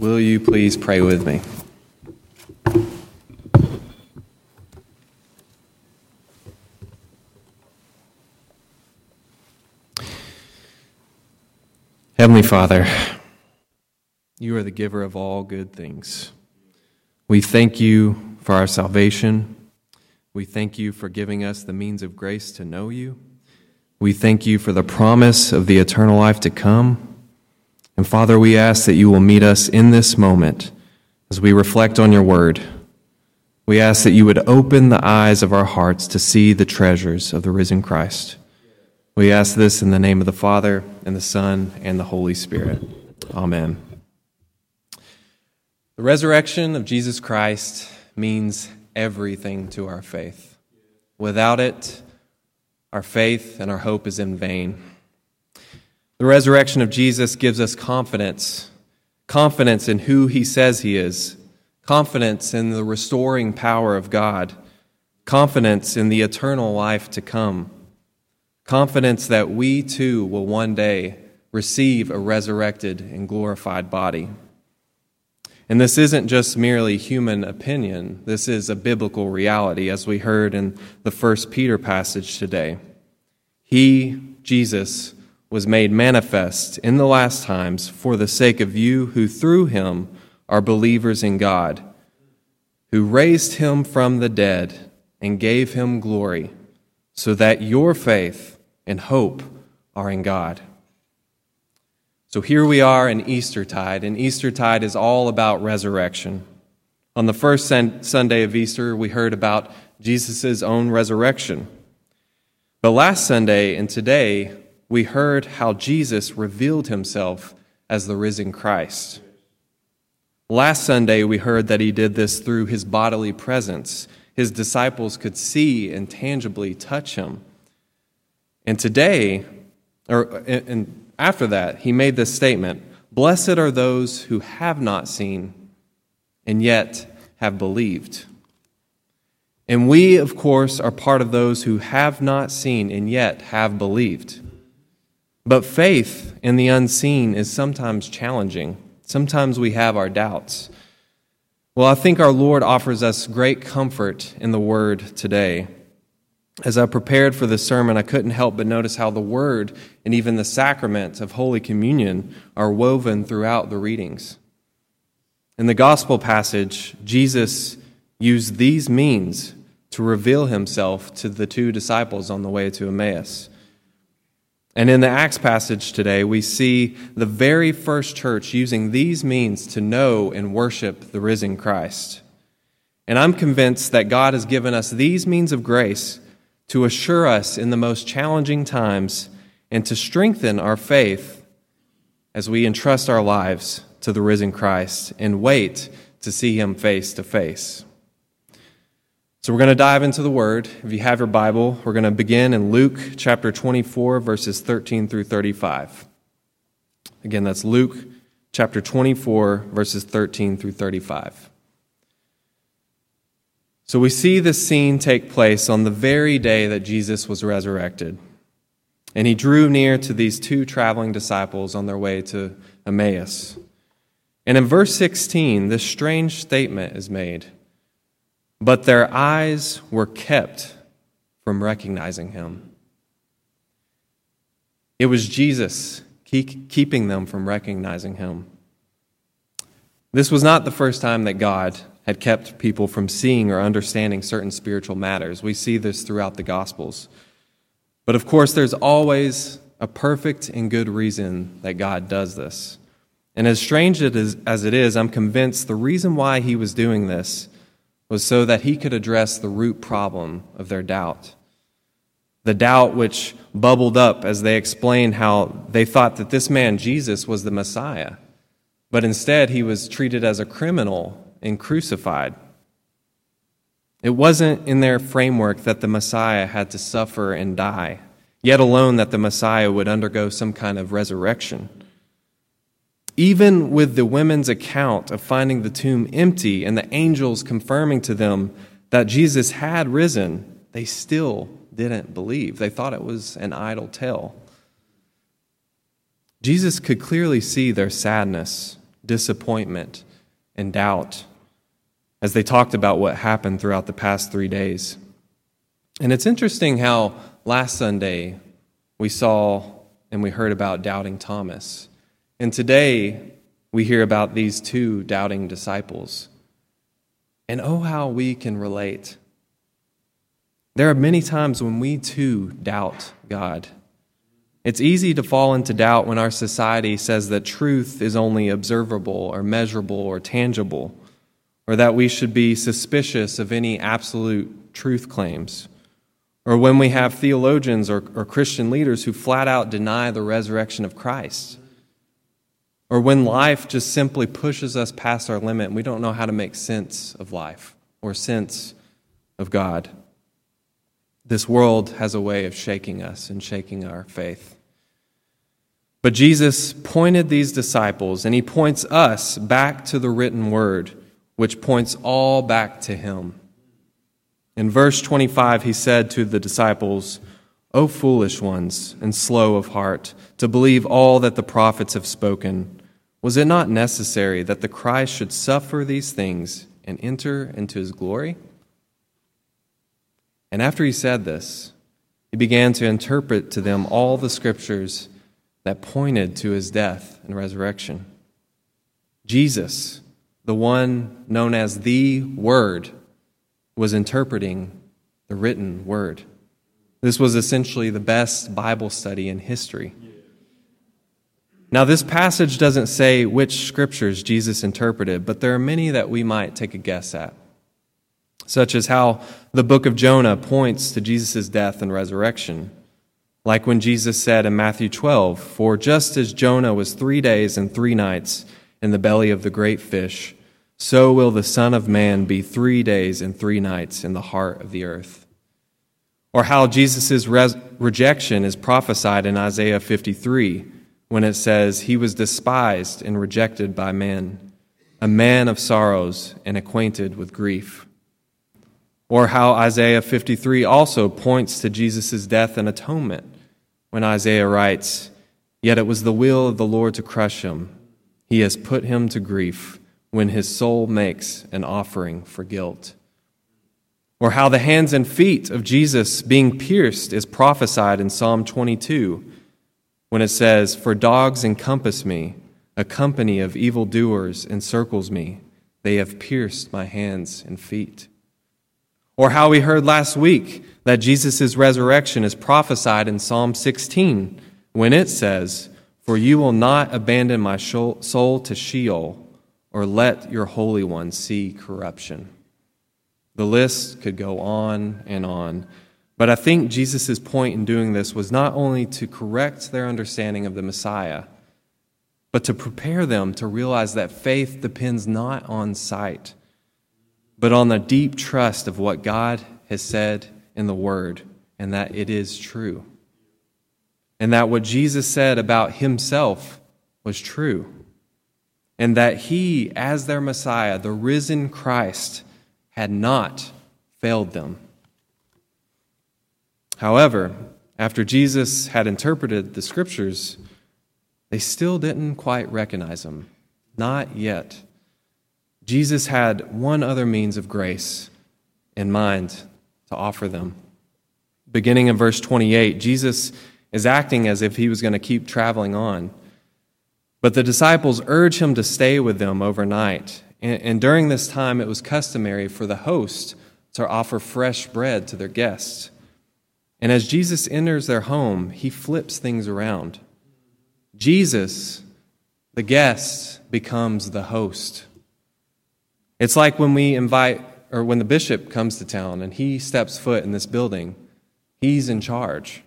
Will you please pray with me? Heavenly Father, you are the giver of all good things. We thank you for our salvation. We thank you for giving us the means of grace to know you. We thank you for the promise of the eternal life to come. And Father, we ask that you will meet us in this moment as we reflect on your word. We ask that you would open the eyes of our hearts to see the treasures of the risen Christ. We ask this in the name of the Father, and the Son, and the Holy Spirit. Amen. The resurrection of Jesus Christ means everything to our faith. Without it, our faith and our hope is in vain. The resurrection of Jesus gives us confidence in who he says he is, confidence in the restoring power of God, confidence in the eternal life to come, confidence that we too will one day receive a resurrected and glorified body. And this isn't just merely human opinion. This is a biblical reality, as we heard in the first Peter passage today. He, Jesus, was made manifest in the last times for the sake of you who through him are believers in God, who raised him from the dead and gave him glory, so that your faith and hope are in God. So here we are in Eastertide, and Eastertide is all about resurrection. On the first Sunday of Easter, we heard about Jesus' own resurrection. But last Sunday and today, we heard how Jesus revealed himself as the risen Christ. Last Sunday, we heard that he did this through his bodily presence. His disciples could see and tangibly touch him. And today, after that, he made this statement, "Blessed are those who have not seen and yet have believed." And we, of course, are part of those who have not seen and yet have believed. But faith in the unseen is sometimes challenging. Sometimes we have our doubts. Well, I think our Lord offers us great comfort in the Word today. As I prepared for this sermon, I couldn't help but notice how the Word and even the sacrament of Holy Communion are woven throughout the readings. In the Gospel passage, Jesus used these means to reveal himself to the two disciples on the way to Emmaus. And in the Acts passage today, we see the very first church using these means to know and worship the risen Christ. And I'm convinced that God has given us these means of grace to assure us in the most challenging times and to strengthen our faith as we entrust our lives to the risen Christ and wait to see him face to face. So we're going to dive into the Word. If you have your Bible, we're going to begin in Luke chapter 24, verses 13 through 35. Again, that's Luke chapter 24, verses 13 through 35. So we see this scene take place on the very day that Jesus was resurrected. And he drew near to these two traveling disciples on their way to Emmaus. And in verse 16, this strange statement is made. But their eyes were kept from recognizing him. It was Jesus keeping them from recognizing him. This was not the first time that God had kept people from seeing or understanding certain spiritual matters. We see this throughout the Gospels. But of course, there's always a perfect and good reason that God does this. And as strange as it is, I'm convinced the reason why he was doing this was so that he could address the root problem of their doubt. The doubt which bubbled up as they explained how they thought that this man, Jesus, was the Messiah. But instead, he was treated as a criminal and crucified. It wasn't in their framework that the Messiah had to suffer and die, yet alone that the Messiah would undergo some kind of resurrection. Even with the women's account of finding the tomb empty and the angels confirming to them that Jesus had risen, they still didn't believe. They thought it was an idle tale. Jesus could clearly see their sadness, disappointment, and doubt as they talked about what happened throughout the past 3 days. And it's interesting how last Sunday we saw and we heard about doubting Thomas. And today we hear about these two doubting disciples. And oh, how we can relate. There are many times when we too doubt God. It's easy to fall into doubt when our society says that truth is only observable or measurable or tangible, or that we should be suspicious of any absolute truth claims, or when we have theologians or Christian leaders who flat out deny the resurrection of Christ, or when life just simply pushes us past our limit and we don't know how to make sense of life or sense of God. This world has a way of shaking us and shaking our faith. But Jesus pointed these disciples, and he points us back to the written word, which points all back to him. In verse 25, he said to the disciples, "O foolish ones, and slow of heart, to believe all that the prophets have spoken, was it not necessary that the Christ should suffer these things and enter into his glory?" And after he said this, he began to interpret to them all the scriptures that pointed to his death and resurrection. Jesus, the one known as the Word, was interpreting the written word. This was essentially the best Bible study in history. Now, this passage doesn't say which scriptures Jesus interpreted, but there are many that we might take a guess at, such as how the book of Jonah points to Jesus' death and resurrection, like when Jesus said in Matthew 12, "For just as Jonah was 3 days and 3 nights in the belly of the great fish, so will the Son of Man be 3 days and 3 nights in the heart of the earth." Or how Jesus' rejection is prophesied in Isaiah 53, when it says, "He was despised and rejected by men, a man of sorrows and acquainted with grief." Or how Isaiah 53 also points to Jesus' death and atonement when Isaiah writes, "Yet it was the will of the Lord to crush him. He has put him to grief when his soul makes an offering for guilt." Or how the hands and feet of Jesus being pierced is prophesied in Psalm 22 when it says, "For dogs encompass me, a company of evildoers encircles me. They have pierced my hands and feet." Or how we heard last week that Jesus' resurrection is prophesied in Psalm 16 when it says, "For you will not abandon my soul to Sheol or let your Holy One see corruption." The list could go on and on. But I think Jesus' point in doing this was not only to correct their understanding of the Messiah, but to prepare them to realize that faith depends not on sight, but on the deep trust of what God has said in the Word, and that it is true. And that what Jesus said about himself was true. And that he, as their Messiah, the risen Christ, had not failed them. However, after Jesus had interpreted the scriptures, they still didn't quite recognize him. Not yet. Jesus had one other means of grace in mind to offer them. Beginning in verse 28, Jesus is acting as if he was going to keep traveling on. But the disciples urge him to stay with them overnight. And during this time, it was customary for the host to offer fresh bread to their guests. And as Jesus enters their home, he flips things around. Jesus, the guest, becomes the host. It's like when we invite, or when the bishop comes to town and he steps foot in this building, he's in charge.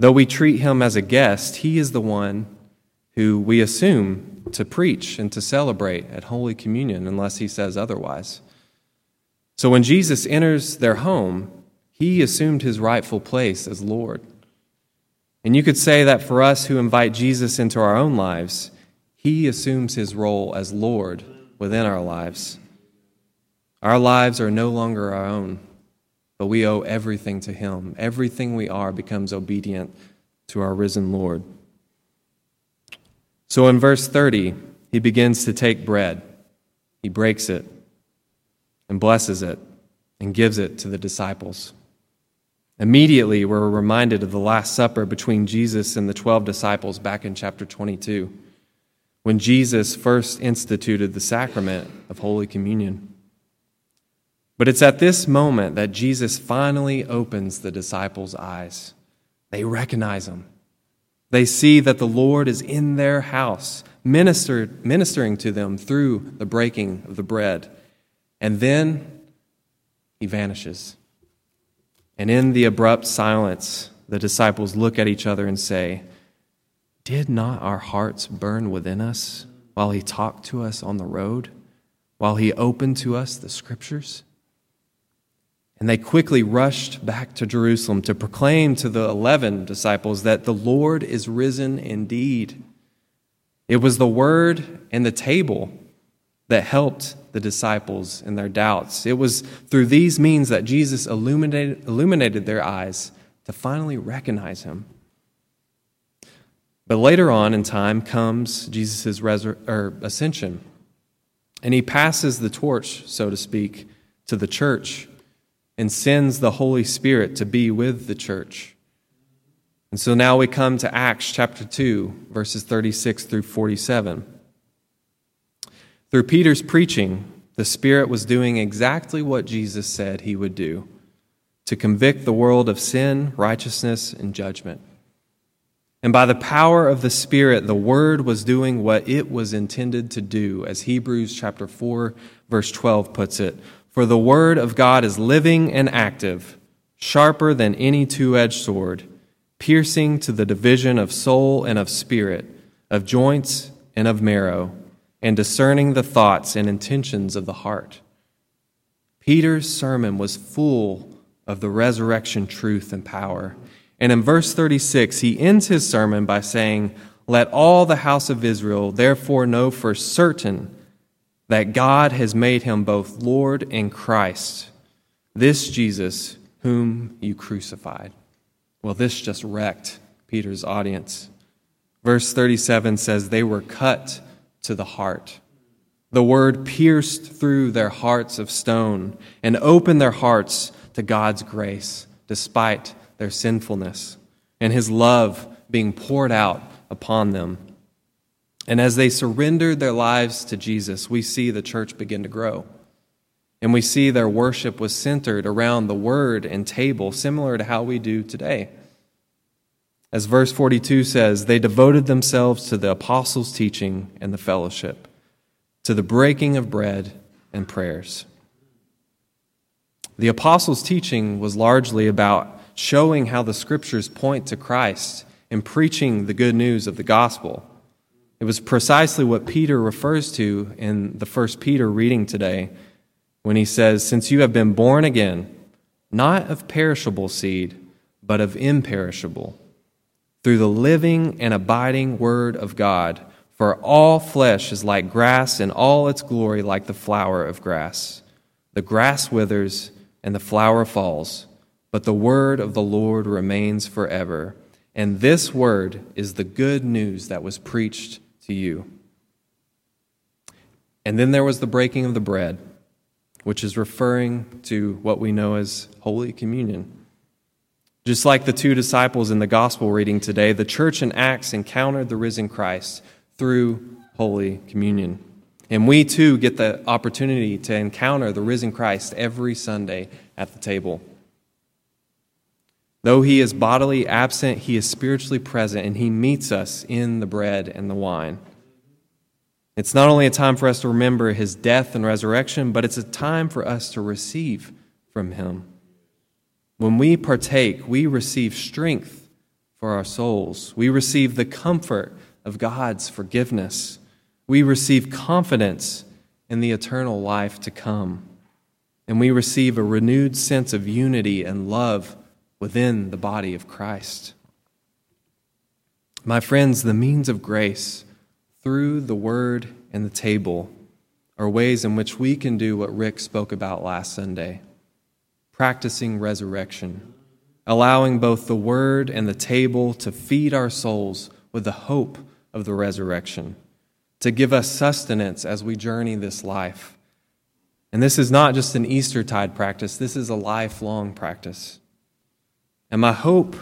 Though we treat him as a guest, he is the one who we assume to preach and to celebrate at Holy Communion unless he says otherwise. So when Jesus enters their home, he assumed his rightful place as Lord. And you could say that for us who invite Jesus into our own lives, he assumes his role as Lord within our lives. Our lives are no longer our own, but we owe everything to him. Everything we are becomes obedient to our risen Lord. So in verse 30, he begins to take bread. He breaks it and blesses it and gives it to the disciples. Immediately, we're reminded of the Last Supper between Jesus and the 12 disciples back in chapter 22, when Jesus first instituted the sacrament of Holy Communion. But it's at this moment that Jesus finally opens the disciples' eyes. They recognize him. They see that the Lord is in their house, ministering to them through the breaking of the bread. And then he vanishes. And in the abrupt silence, the disciples look at each other and say, "Did not our hearts burn within us while he talked to us on the road, while he opened to us the Scriptures?" And they quickly rushed back to Jerusalem to proclaim to the 11 disciples that the Lord is risen indeed. It was the word and the table that helped the disciples in their doubts. It was through these means that Jesus illuminated their eyes to finally recognize him. But later on in time comes Jesus' ascension, and he passes the torch, so to speak, to the church and sends the Holy Spirit to be with the church. And so now we come to Acts chapter 2, verses 36 through 47. Through Peter's preaching, the Spirit was doing exactly what Jesus said he would do, to convict the world of sin, righteousness, and judgment. And by the power of the Spirit, the Word was doing what it was intended to do, as Hebrews chapter 4, verse 12 puts it, "For the Word of God is living and active, sharper than any two-edged sword, piercing to the division of soul and of spirit, of joints and of marrow, and discerning the thoughts and intentions of the heart." Peter's sermon was full of the resurrection truth and power. And in verse 36, he ends his sermon by saying, "Let all the house of Israel therefore know for certain that God has made him both Lord and Christ, this Jesus whom you crucified." Well, this just wrecked Peter's audience. Verse 37 says they were cut to the heart. The word pierced through their hearts of stone and opened their hearts to God's grace despite their sinfulness and his love being poured out upon them. And as they surrendered their lives to Jesus, we see the church begin to grow. And we see their worship was centered around the word and table, similar to how we do today. As verse 42 says, they devoted themselves to the apostles' teaching and the fellowship, to the breaking of bread and prayers. The apostles' teaching was largely about showing how the Scriptures point to Christ and preaching the good news of the gospel. It was precisely what Peter refers to in the First Peter reading today when he says, "Since you have been born again, not of perishable seed, but of imperishable, through the living and abiding Word of God. For all flesh is like grass, and all its glory like the flower of grass. The grass withers, and the flower falls, but the word of the Lord remains forever. And this word is the good news that was preached to you." And then there was the breaking of the bread, which is referring to what we know as Holy Communion. Just like the two disciples in the gospel reading today, the church in Acts encountered the risen Christ through Holy Communion. And we too get the opportunity to encounter the risen Christ every Sunday at the table. Though he is bodily absent, he is spiritually present, and he meets us in the bread and the wine. It's not only a time for us to remember his death and resurrection, but it's a time for us to receive from him. When we partake, we receive strength for our souls. We receive the comfort of God's forgiveness. We receive confidence in the eternal life to come. And we receive a renewed sense of unity and love within the body of Christ. My friends, the means of grace through the word and the table are ways in which we can do what Rick spoke about last Sunday. Practicing resurrection, allowing both the word and the table to feed our souls with the hope of the resurrection, to give us sustenance as we journey this life. And this is not just an Eastertide practice. This is a lifelong practice. And my hope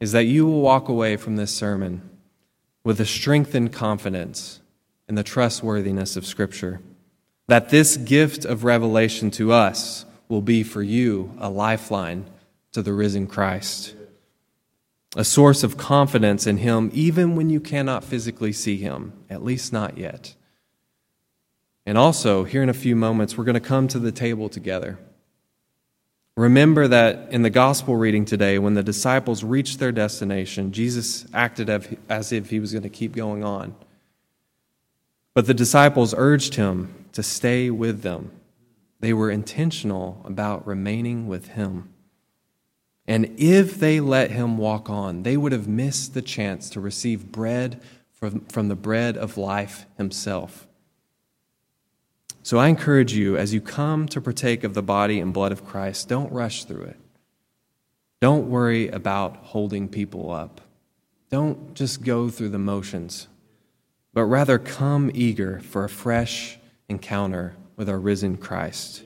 is that you will walk away from this sermon with a strengthened confidence in the trustworthiness of Scripture, that this gift of revelation to us will be for you a lifeline to the risen Christ, a source of confidence in Him even when you cannot physically see Him, at least not yet. And also, here in a few moments, we're going to come to the table together. Remember that in the gospel reading today, when the disciples reached their destination, Jesus acted as if he was going to keep going on. But the disciples urged him to stay with them. They were intentional about remaining with him. And if they let him walk on, they would have missed the chance to receive bread from the bread of life himself. So I encourage you, as you come to partake of the body and blood of Christ, don't rush through it. Don't worry about holding people up. Don't just go through the motions, but rather come eager for a fresh encounter with our risen Christ.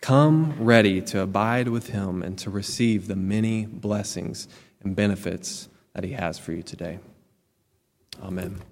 Come ready to abide with him and to receive the many blessings and benefits that he has for you today. Amen.